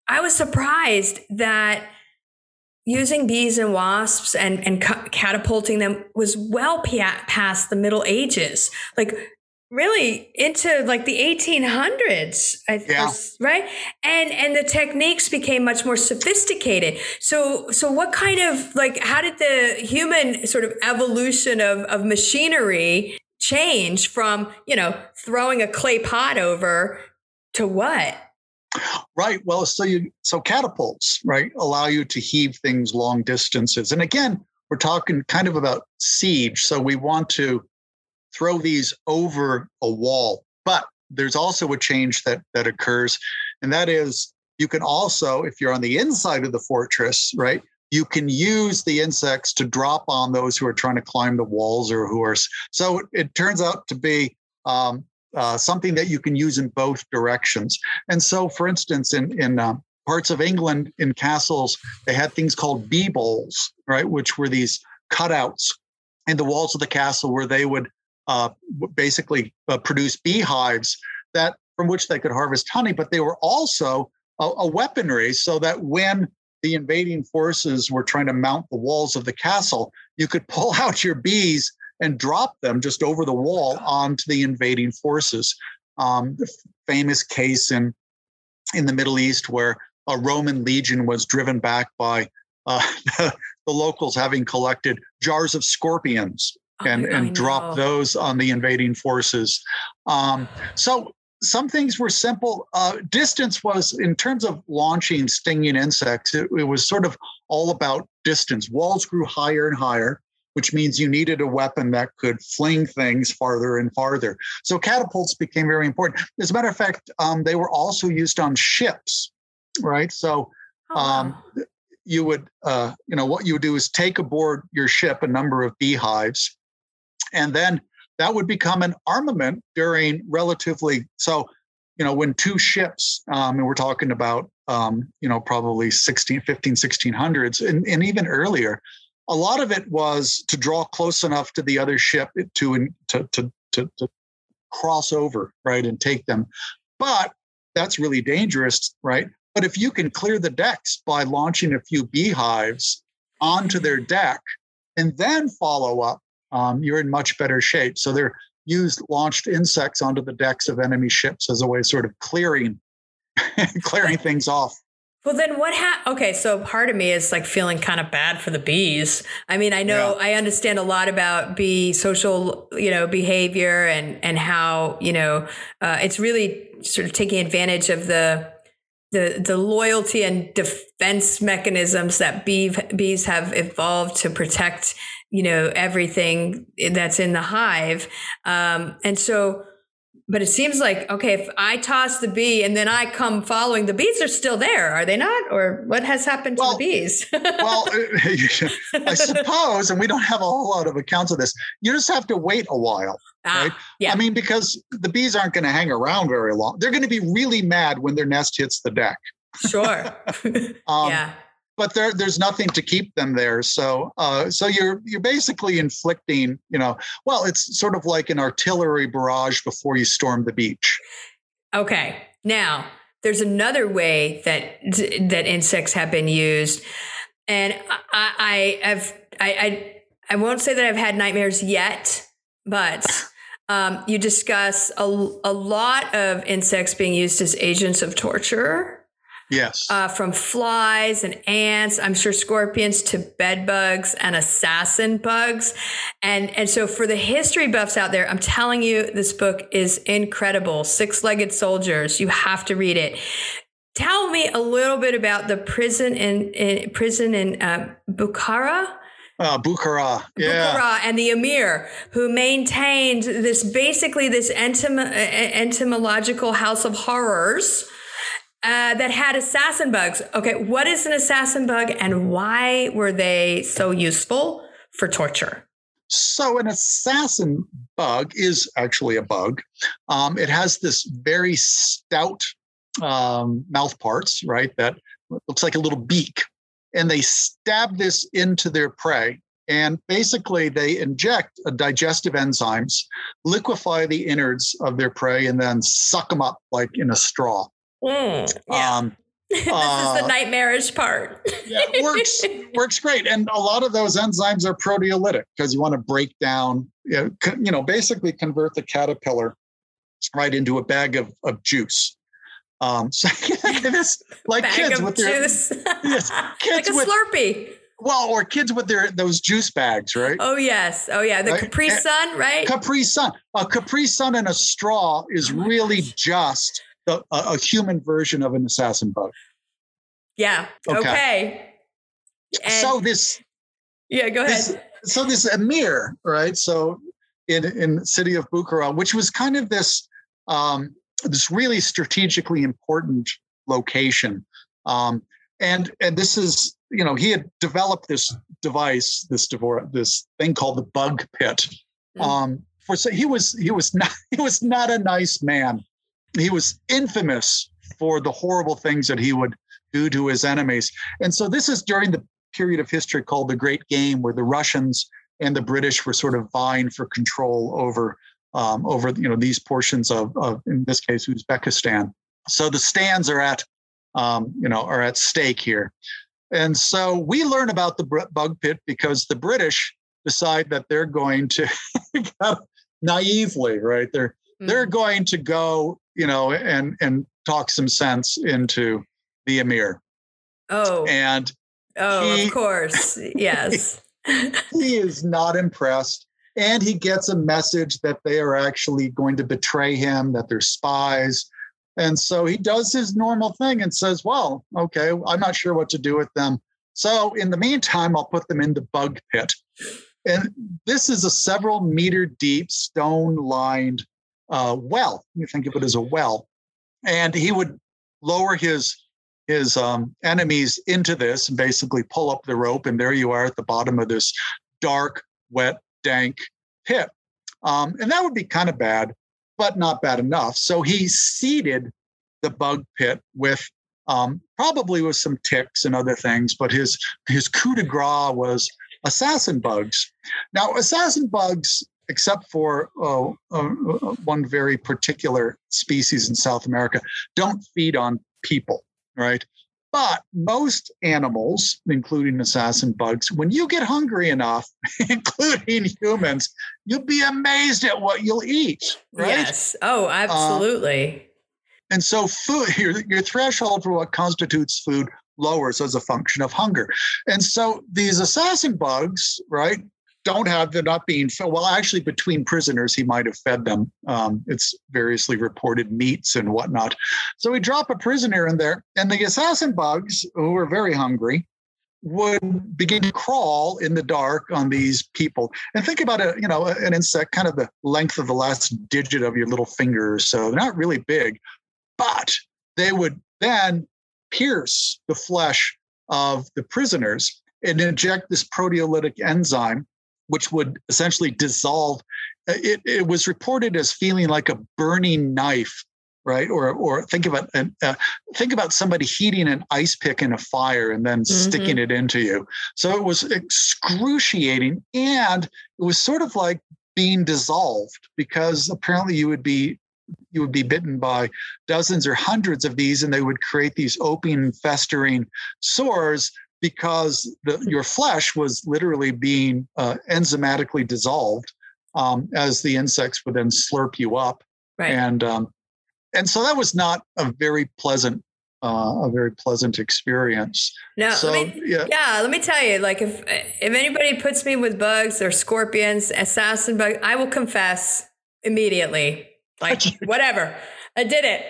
I was surprised that using bees and wasps and, and ca- catapulting them was well p- past the Middle Ages, like really into like the eighteen hundreds, I yeah. was, right? And and the techniques became much more sophisticated. So so what kind of, like, how did the human sort of evolution of, of machinery change from, you know, throwing a clay pot over to what? Right. Well, so you so catapults, right, allow you to heave things long distances. And again, we're talking kind of about siege. So we want to throw these over a wall. But there's also a change that that occurs. And that is, you can also, if you're on the inside of the fortress, right, you can use the insects to drop on those who are trying to climb the walls or who are. So it turns out to be um, Uh, something that you can use in both directions. And so, for instance, in, in um, parts of England, in castles, they had things called bee bowls, right, which were these cutouts in the walls of the castle where they would uh, basically uh, produce beehives that from which they could harvest honey, but they were also a, a weaponry so that when the invading forces were trying to mount the walls of the castle, you could pull out your bees and drop them just over the wall onto the invading forces. Um, the famous case in in the Middle East where a Roman legion was driven back by uh, the, the locals having collected jars of scorpions and, oh, and dropped those on the invading forces. Um, so some things were simple. Uh, distance was, in terms of launching stinging insects, it, it was sort of all about distance. Walls grew higher and higher, which means you needed a weapon that could fling things farther and farther. So catapults became very important. As a matter of fact, um, they were also used on ships, right? So um, oh. you would, uh, you know, what you would do is take aboard your ship a number of beehives, and then that would become an armament during relatively, so, you know, when two ships, um, and we're talking about, um, you know, probably sixteen, fifteen, sixteen hundreds, and, and even earlier, a lot of it was to draw close enough to the other ship to, to to to to cross over, right, and take them. But that's really dangerous, right? But if you can clear the decks by launching a few beehives onto their deck and then follow up, um, you're in much better shape. So they're used, launched insects onto the decks of enemy ships as a way of sort of clearing, clearing things off. Well, then what happened? Okay, so part of me is like feeling kind of bad for the bees. I mean, I know yeah. I understand a lot about bee social, you know, behavior and and how, you know, uh, it's really sort of taking advantage of the the the loyalty and defense mechanisms that bee, bees have evolved to protect, you know, everything that's in the hive. Um, and so But it seems like, okay, if I toss the bee and then I come following, the bees are still there, are they not? Or what has happened to well, the bees? Well, I suppose, and we don't have a whole lot of accounts of this, you just have to wait a while, ah, right? Yeah. I mean, because the bees aren't going to hang around very long. They're going to be really mad when their nest hits the deck. Sure. um, yeah. But there, there's nothing to keep them there. So uh, so you're you're basically inflicting, you know, well, it's sort of like an artillery barrage before you storm the beach. Okay. Now, there's another way that that insects have been used. And I, I, I've, I, I, I won't say that I've had nightmares yet, but um, you discuss a, a lot of insects being used as agents of torture. Yes. Uh, from flies and ants, I'm sure scorpions, to bed bugs and assassin bugs. And and so for the history buffs out there, I'm telling you, this book is incredible. Six-Legged Soldiers. You have to read it. Tell me a little bit about the prison in, in prison in uh, Bukhara. Uh, Bukhara. Yeah. Bukhara and the Emir, who maintained this basically this entom- entomological house of horrors. Uh, that had assassin bugs. Okay, what is an assassin bug and why were they so useful for torture? So an assassin bug is actually a bug. Um, it has this very stout um, mouth parts, right, that looks like a little beak. And they stab this into their prey. And basically, they inject digestive enzymes, liquefy the innards of their prey, and then suck them up like in a straw. Mm, yeah. Um, this uh, is the nightmarish part. Yeah, it works, works great. And a lot of those enzymes are proteolytic because you want to break down, you know, co- you know, basically convert the caterpillar right into a bag of, of juice. Um, so this, like bag kids of with juice. Their, yes, kids like a with, Slurpee. Well, or kids with their those juice bags, right? Oh, yes. Oh, yeah. The right? Capri Sun, right? Capri Sun. A Capri Sun and a straw is oh really gosh. just... A, a human version of an assassin bug. Yeah. Okay. okay. So this. Yeah, go ahead. This, so this emir, right? So in in the city of Bukhara, which was kind of this um, this really strategically important location, um, and and this is you know he had developed this device, this devor- this thing called the bug pit. Mm-hmm. Um, for so he was he was not he was not a nice man. He was infamous for the horrible things that he would do to his enemies. And so this is during the period of history called the Great Game, where the Russians and the British were sort of vying for control over, um, over you know, these portions of, of, in this case, Uzbekistan. So the stands are at, um, you know, are at stake here. And so we learn about the bug pit because the British decide that they're going to, naively, right? They're mm. they're going to go. You know, and and talk some sense into the emir. Oh, and oh, he, of course, yes. he, he is not impressed, and he gets a message that they are actually going to betray him, that they're spies, and so he does his normal thing and says, "Well, okay, I'm not sure what to do with them. So in the meantime, I'll put them in the bug pit." And this is a several meter deep stone-lined. Uh, well, you think of it as a well, and he would lower his his um, enemies into this and basically pull up the rope, and there you are at the bottom of this dark, wet, dank pit, um, and that would be kind of bad, but not bad enough. So he seeded the bug pit with um, probably with some ticks and other things, but his his coup de grace was assassin bugs. Now, assassin bugs. Except for uh, uh, one very particular species in South America, don't feed on people, right? But most animals, including assassin bugs, when you get hungry enough, including humans, you'll be amazed at what you'll eat, right? Yes. Oh, absolutely. Um, and so food, your, your threshold for what constitutes food lowers as a function of hunger. And so these assassin bugs, right? Don't have, they're not being fed. Well, actually, between prisoners, he might have fed them. Um, it's variously reported meats and whatnot. So we drop a prisoner in there, and the assassin bugs, who are very hungry, would begin to crawl in the dark on these people. And think about a, you know, an insect, kind of the length of the last digit of your little finger. So they're not really big, but they would then pierce the flesh of the prisoners and inject this proteolytic enzyme, which would essentially dissolve. It, it was reported as feeling like a burning knife, right? Or, or think about an, uh, think about somebody heating an ice pick in a fire and then mm-hmm. sticking it into you. So it was excruciating, and it was sort of like being dissolved, because apparently you would be you would be bitten by dozens or hundreds of these, and they would create these open, festering sores, because the, your flesh was literally being uh, enzymatically dissolved um, as the insects would then slurp you up. Right. And um, and so that was not a very pleasant, uh, a very pleasant experience. No, so, let me, yeah. yeah, let me tell you, like if if anybody puts me with bugs or scorpions, assassin bugs, I will confess immediately. Like whatever, I did it.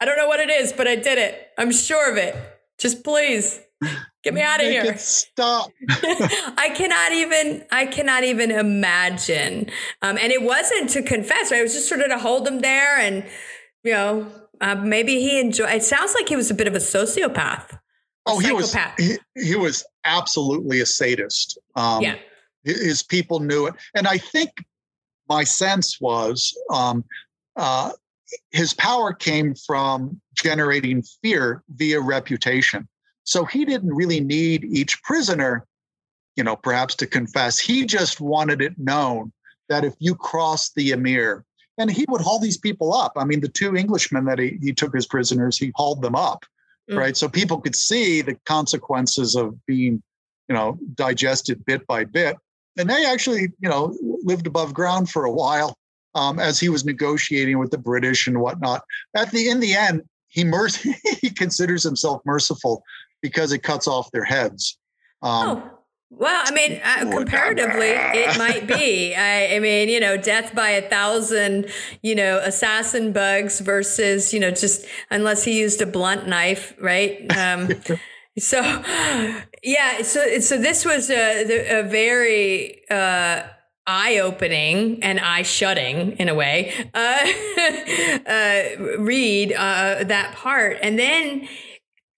I don't know what it is, but I did it. I'm sure of it. Just please get me out of here. Stop. I cannot even, I cannot even imagine. Um, and it wasn't to confess, right? It was just sort of to hold him there and, you know, uh, maybe he enjoyed, it sounds like he was a bit of a sociopath. Oh, he was, he, he was absolutely a sadist. Um, yeah. His people knew it. And I think my sense was, um, uh, his power came from generating fear via reputation. So he didn't really need each prisoner, you know, perhaps to confess. He just wanted it known that if you cross the Emir, and he would haul these people up. I mean, the two Englishmen that he, he took as prisoners, he hauled them up, mm. right? So people could see the consequences of being, you know, digested bit by bit. And they actually, you know, lived above ground for a while um, as he was negotiating with the British and whatnot. At the in the end, he merc- he considers himself merciful because it cuts off their heads. Um, oh, well, I mean, uh, comparatively, it might be. I, I mean, you know, death by a thousand, you know, assassin bugs versus, you know, just unless he used a blunt knife, right? Um, so, yeah, so so this was a, a very uh, eye-opening and eye-shutting, in a way, uh, uh, read uh, that part. And then,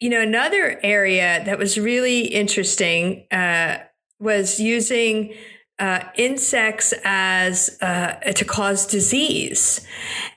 you know, another area that was really interesting uh, was using uh, insects as uh, to cause disease.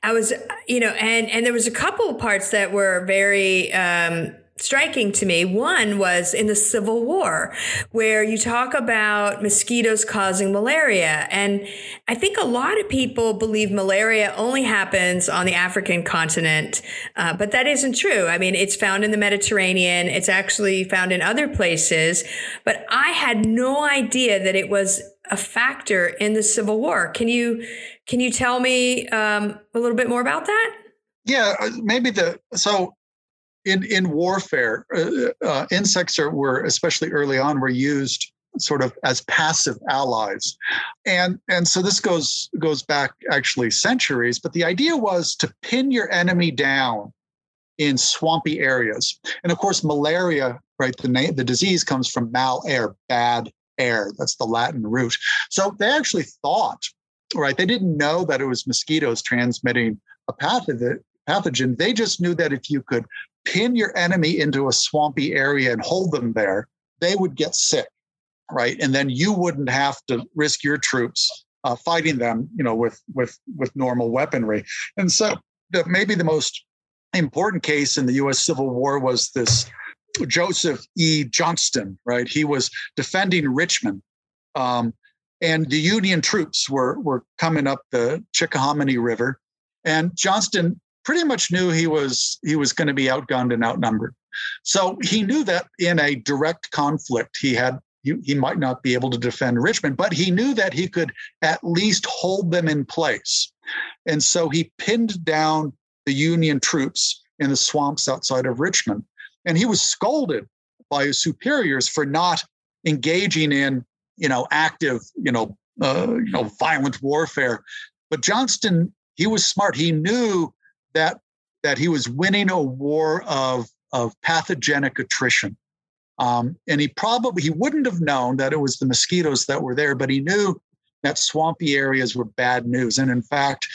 I was, you know, and and there was a couple of parts that were very um, striking to me. One was in the Civil War, where you talk about mosquitoes causing malaria. And I think a lot of people believe malaria only happens on the African continent, uh, but that isn't true. I mean, it's found in the Mediterranean. It's actually found in other places, but I had no idea that it was a factor in the Civil War. Can you, can you tell me um, a little bit more about that? Yeah, maybe the, so In in warfare, uh, uh, insects are, were, especially early on, were used sort of as passive allies. And and so this goes goes back actually centuries, but the idea was to pin your enemy down in swampy areas. And of course, malaria, right, the, na- the disease comes from mal-air, bad air. That's the Latin root. So they actually thought, right, they didn't know that it was mosquitoes transmitting a pathogen. pathogen. They just knew that if you could pin your enemy into a swampy area and hold them there, they would get sick, right? And then you wouldn't have to risk your troops uh, fighting them, you know, with with with normal weaponry. And so the, maybe the most important case in the U S Civil War was this Joseph E. Johnston, right? He was defending Richmond. Um, and the Union troops were, were coming up the Chickahominy River. And Johnston pretty much knew he was he was going to be outgunned and outnumbered. So he knew that in a direct conflict, he had he, he might not be able to defend Richmond, but he knew that he could at least hold them in place. And so he pinned down the Union troops in the swamps outside of Richmond. And he was scolded by his superiors for not engaging in, you know, active, you know, uh, you know, violent warfare. But Johnston, he was smart. He knew that that he was winning a war of, of pathogenic attrition. Um, and he probably, he wouldn't have known that it was the mosquitoes that were there, but he knew that swampy areas were bad news. And in fact,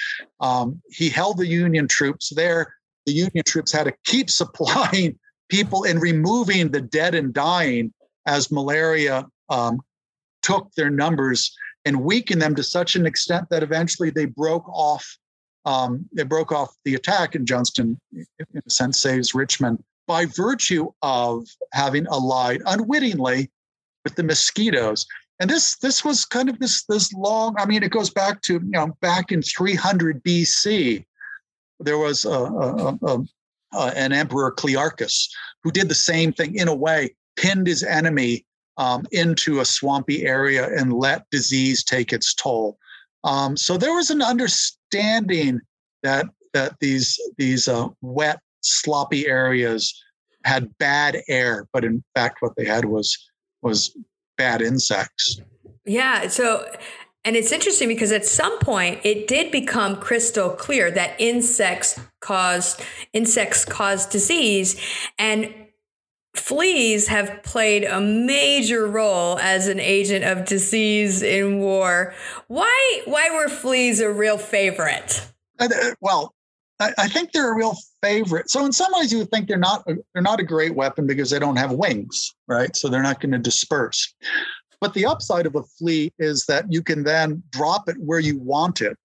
um, he held the Union troops there. The Union troops had to keep supplying people and removing the dead and dying as malaria um, took their numbers and weakened them to such an extent that eventually they broke off. Um, they broke off the attack, and Johnston, in a sense, saves Richmond by virtue of having allied unwittingly with the mosquitoes. And this this was kind of this this long. I mean, it goes back to, you know, back in three hundred B C, there was a, a, a, a, an emperor Clearchus who did the same thing in a way, pinned his enemy um, into a swampy area and let disease take its toll. Um, so there was an understanding that that these these uh, wet, sloppy areas had bad air, but in fact, what they had was was bad insects. Yeah. So, and it's interesting because at some point it did become crystal clear that insects caused insects cause disease, and fleas have played a major role as an agent of disease in war. Why why were fleas a real favorite? Uh, well, I, I think they're a real favorite. So in some ways you would think they're not a, they're not a great weapon because they don't have wings, right? So they're not going to disperse. But the upside of a flea is that you can then drop it where you want it,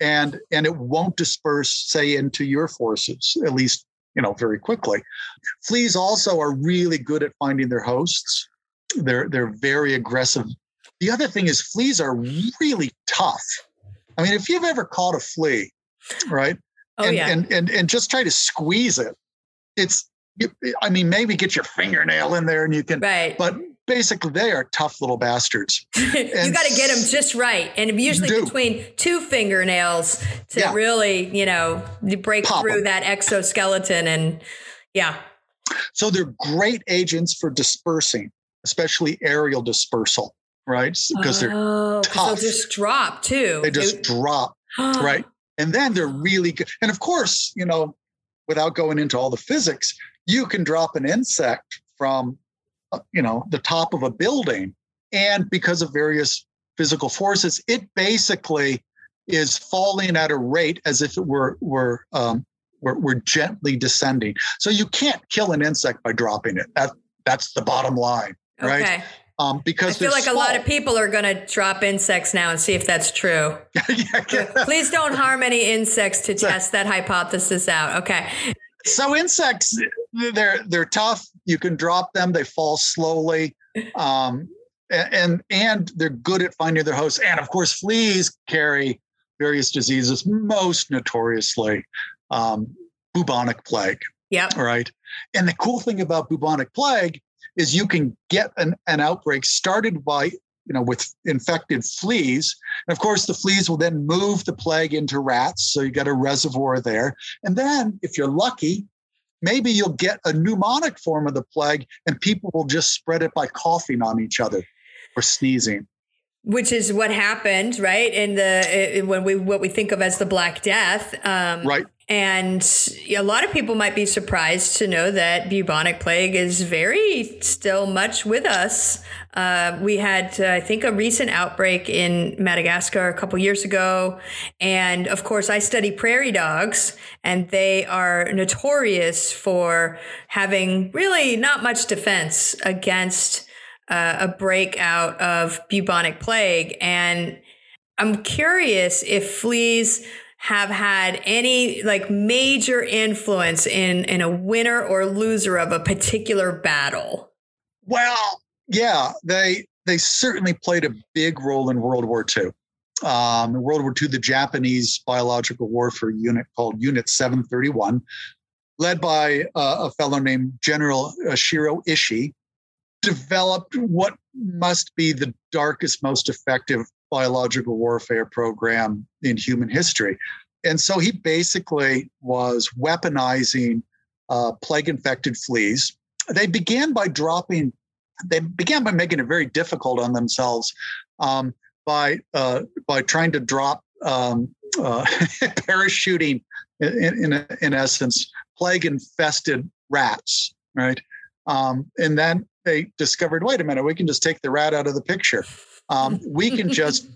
and and it won't disperse, say, into your forces, at least, you know, very quickly. Fleas also are really good at finding their hosts. They're they're very aggressive. The other thing is fleas are really tough. I mean, if you've ever caught a flea, right? Oh, and, yeah. and and and just try to squeeze it. It's, I mean, maybe get your fingernail in there and you can, right. But basically they are tough little bastards. You got to get them just right. And usually between two fingernails to yeah. really, you know, break Pop through em. That exoskeleton. And yeah. So they're great agents for dispersing, especially aerial dispersal, right? Because oh, they're tough. They'll just drop too. They just it, drop, right? And then they're really good. And of course, you know, without going into all the physics, you can drop an insect from, you know, the top of a building, and because of various physical forces, it basically is falling at a rate as if it were were um, were, were gently descending. So you can't kill an insect by dropping it. That that's the bottom line, right? Okay. Um, because I feel like small. A lot of people are going to drop insects now and see if that's true. yeah. Please don't harm any insects to test that hypothesis out. Okay. So insects, they're they're tough. You can drop them; they fall slowly, um, and and they're good at finding their hosts. And of course, fleas carry various diseases, most notoriously um, bubonic plague. Yeah, right. And the cool thing about bubonic plague is you can get an, an outbreak started by, you know, with infected fleas. And of course, the fleas will then move the plague into rats. So you got a reservoir there. And then if you're lucky, maybe you'll get a pneumonic form of the plague and people will just spread it by coughing on each other or sneezing. Which is what happened, right? In the, when we, what we think of as the Black Death. Um, right. And a lot of people might be surprised to know that bubonic plague is very still much with us. Uh, we had, uh, I think, a recent outbreak in Madagascar a couple years ago. And of course, I study prairie dogs, and they are notorious for having really not much defense against uh, a breakout of bubonic plague. And I'm curious if fleas have had any like major influence in, in a winner or loser of a particular battle? Well, yeah, they they certainly played a big role in World War Two. Um, in World War Two, the Japanese biological warfare unit called Unit seven thirty-one, led by uh, a fellow named General Shiro Ishii, developed what must be the darkest, most effective biological warfare program in human history. And so he basically was weaponizing uh, plague-infected fleas. They began by dropping, they began by making it very difficult on themselves um, by uh, by trying to drop, um, uh, parachuting, in, in, in essence, plague-infested rats, right? Um, and then they discovered, wait a minute, we can just take the rat out of the picture. Um, we can just,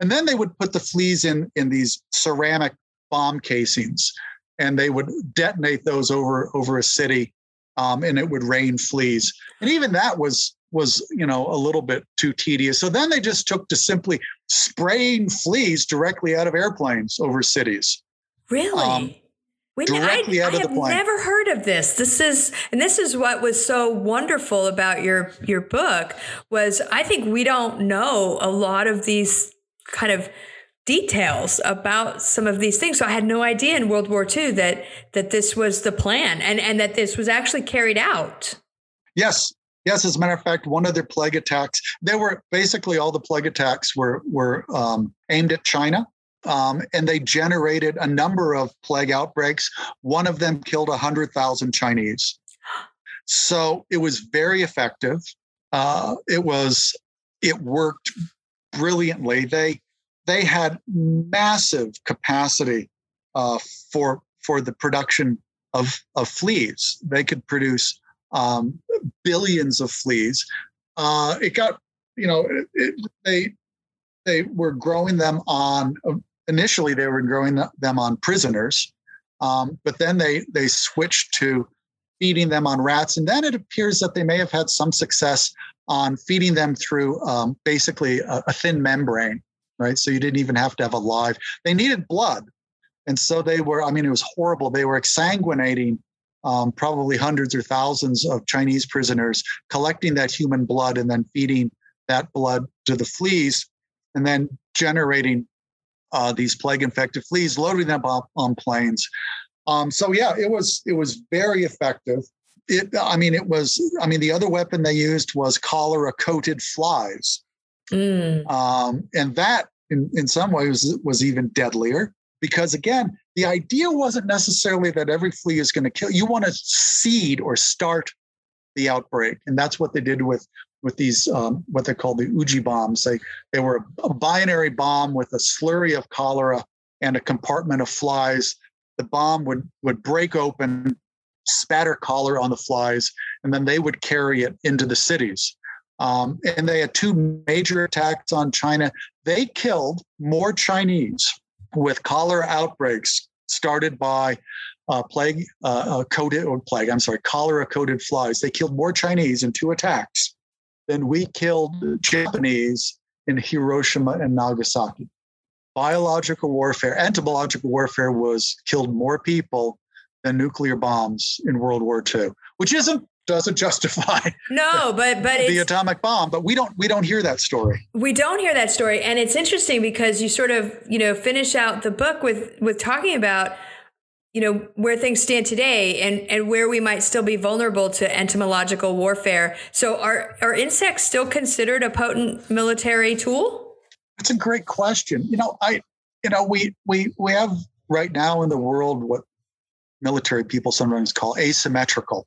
and then they would put the fleas in, in these ceramic bomb casings, and they would detonate those over, over a city, um, and it would rain fleas. And even that was, was, you know, a little bit too tedious. So then they just took to simply spraying fleas directly out of airplanes over cities. Really? Um, Wait, directly I, out I of the plane. I have never heard of this. This is, and this is what was so wonderful about your, your book was I think we don't know a lot of these kind of details about some of these things. So I had no idea in World War Two that, that this was the plan and, and that this was actually carried out. Yes. Yes, as a matter of fact, one of their plague attacks, they were basically all the plague attacks were were um, aimed at China, um, and they generated a number of plague outbreaks. One of them killed one hundred thousand Chinese. So it was very effective. Uh, it was it worked brilliantly. They they had massive capacity uh, for for the production of of fleas. They could produce Um, billions of fleas. Uh, it got, you know, it, it, they they were growing them on. Uh, initially, they were growing them on prisoners, um, but then they they switched to feeding them on rats. And then it appears that they may have had some success on feeding them through um, basically a, a thin membrane, right? So you didn't even have to have a live. They needed blood, and so they were. I mean, it was horrible. They were exsanguinating. Um, probably hundreds or thousands of Chinese prisoners, collecting that human blood and then feeding that blood to the fleas and then generating uh, these plague-infected fleas, loading them up on planes. Um, so, yeah, it was it was very effective. It, I mean, it was, I mean, the other weapon they used was cholera-coated flies. Mm. Um, and that, in, in some ways, was even deadlier because, again, the idea wasn't necessarily that every flea is going to kill. You want to seed or start the outbreak. And that's what they did with, with these, um, what they call the Uji bombs. They, they were a binary bomb with a slurry of cholera and a compartment of flies. The bomb would, would break open, spatter cholera on the flies, and then they would carry it into the cities. Um, and they had two major attacks on China. They killed more Chinese with cholera outbreaks started by uh, plague uh, coated or plague, I'm sorry, cholera coated flies. They killed more Chinese in two attacks than we killed Japanese in Hiroshima and Nagasaki. Biological warfare, entomological warfare was killed more people than nuclear bombs in World War Two, which isn't doesn't justify no, but but the atomic bomb. But we don't we don't hear that story. We don't hear that story, and it's interesting because you sort of you know finish out the book with with talking about you know where things stand today and and where we might still be vulnerable to entomological warfare. So are are insects still considered a potent military tool? That's a great question. You know I you know we we we have right now in the world what military people sometimes call asymmetrical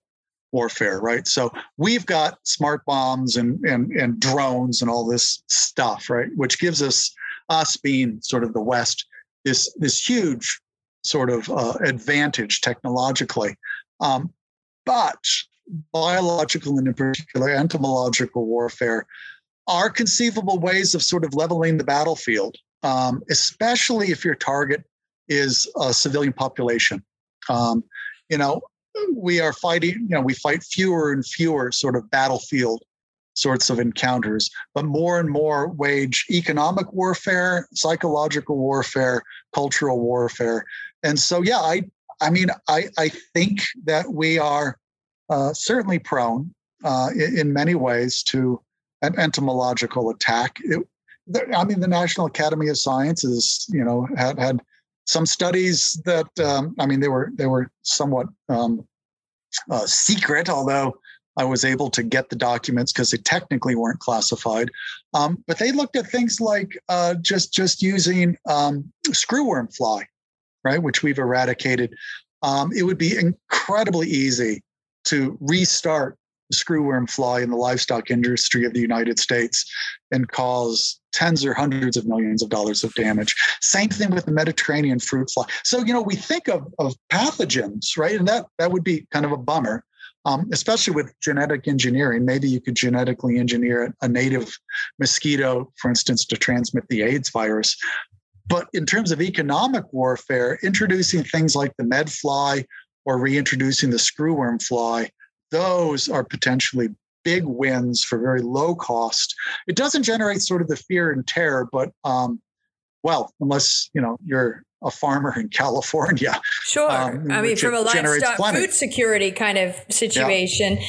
warfare, right? So we've got smart bombs and, and and drones and all this stuff, right? Which gives us, us being sort of the West, this this huge sort of uh, advantage technologically. Um, but biological and in particular entomological warfare are conceivable ways of sort of leveling the battlefield, um, especially if your target is a civilian population. Um, you know. We are fighting, you know, we fight fewer and fewer sort of battlefield sorts of encounters, but more and more wage economic warfare, psychological warfare, cultural warfare. And so, yeah, I I mean, I, I think that we are uh, certainly prone uh, in, in many ways to an entomological attack. It, I mean, the National Academy of Sciences, you know, had had some studies that, um, I mean, they were they were somewhat um, uh, secret, although I was able to get the documents because they technically weren't classified. Um, but they looked at things like uh, just, just using um, screwworm fly, right, which we've eradicated. Um, it would be incredibly easy to restart the screwworm fly in the livestock industry of the United States and cause tens or hundreds of millions of dollars of damage. Same thing with the Mediterranean fruit fly. So, you know, we think of, of pathogens, right? And that, that would be kind of a bummer. um, especially with genetic engineering. Maybe you could genetically engineer a native mosquito, for instance, to transmit the AIDS virus. But in terms of economic warfare, introducing things like the med fly or reintroducing the screwworm fly, those are potentially big wins for very low cost. It doesn't generate sort of the fear and terror, but um, well, unless you know you're a farmer in California. Sure, um, I mean, from a livestock plenty. food security kind of situation, yeah.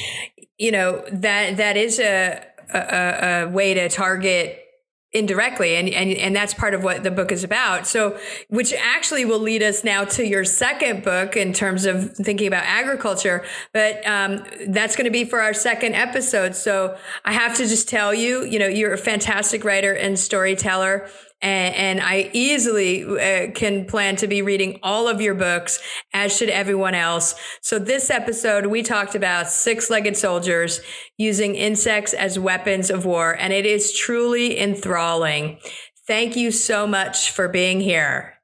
you know that that is a a, a way to target indirectly, and, and and that's part of what the book is about. So, which actually will lead us now to your second book in terms of thinking about agriculture, but um, that's going to be for our second episode. So I have to just tell you, you know, you're a fantastic writer and storyteller, and, and I easily uh, can plan to be reading all of your books, as should everyone else. So this episode, we talked about Six-Legged Soldiers, using insects as weapons of war, and it is truly enthralling. Thank you so much for being here.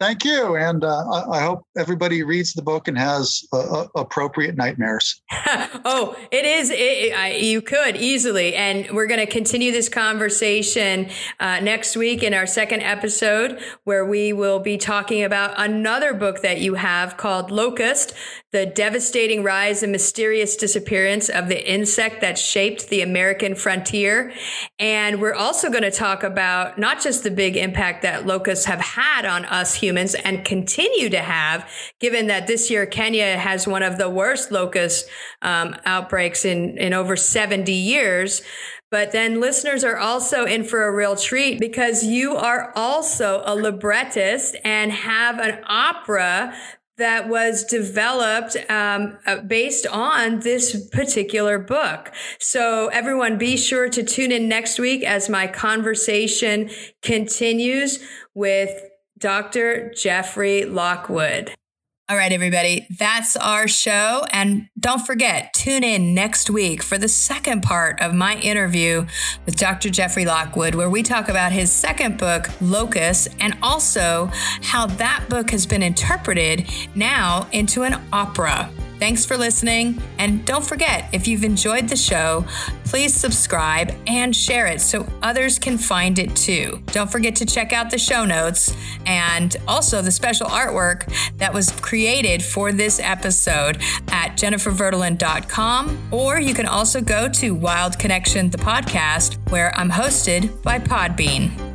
Thank you, and uh, I hope everybody reads the book and has uh, appropriate nightmares. Oh, it is. It, I, you could easily, and we're going to continue this conversation uh, next week in our second episode, where we will be talking about another book that you have called Locust: The Devastating Rise and Mysterious Disappearance of the Insect That Shaped the American Frontier. And we're also going to talk about not just the big impact that locusts have had on us humans and continue to have, given that this year Kenya has one of the worst locust um, outbreaks in, in over seventy years. But then listeners are also in for a real treat, because you are also a librettist and have an opera that was developed um, based on this particular book. So everyone, be sure to tune in next week as my conversation continues with Doctor Jeffrey Lockwood. All right, everybody, that's our show. And don't forget, tune in next week for the second part of my interview with Doctor Jeffrey Lockwood, where we talk about his second book, Locust, and also how that book has been interpreted now into an opera. Thanks for listening. And don't forget, if you've enjoyed the show, please subscribe and share it so others can find it too. Don't forget to check out the show notes and also the special artwork that was created for this episode at jennifer verdolin dot com. Or you can also go to Wild Connection, the podcast, where I'm hosted by Podbean.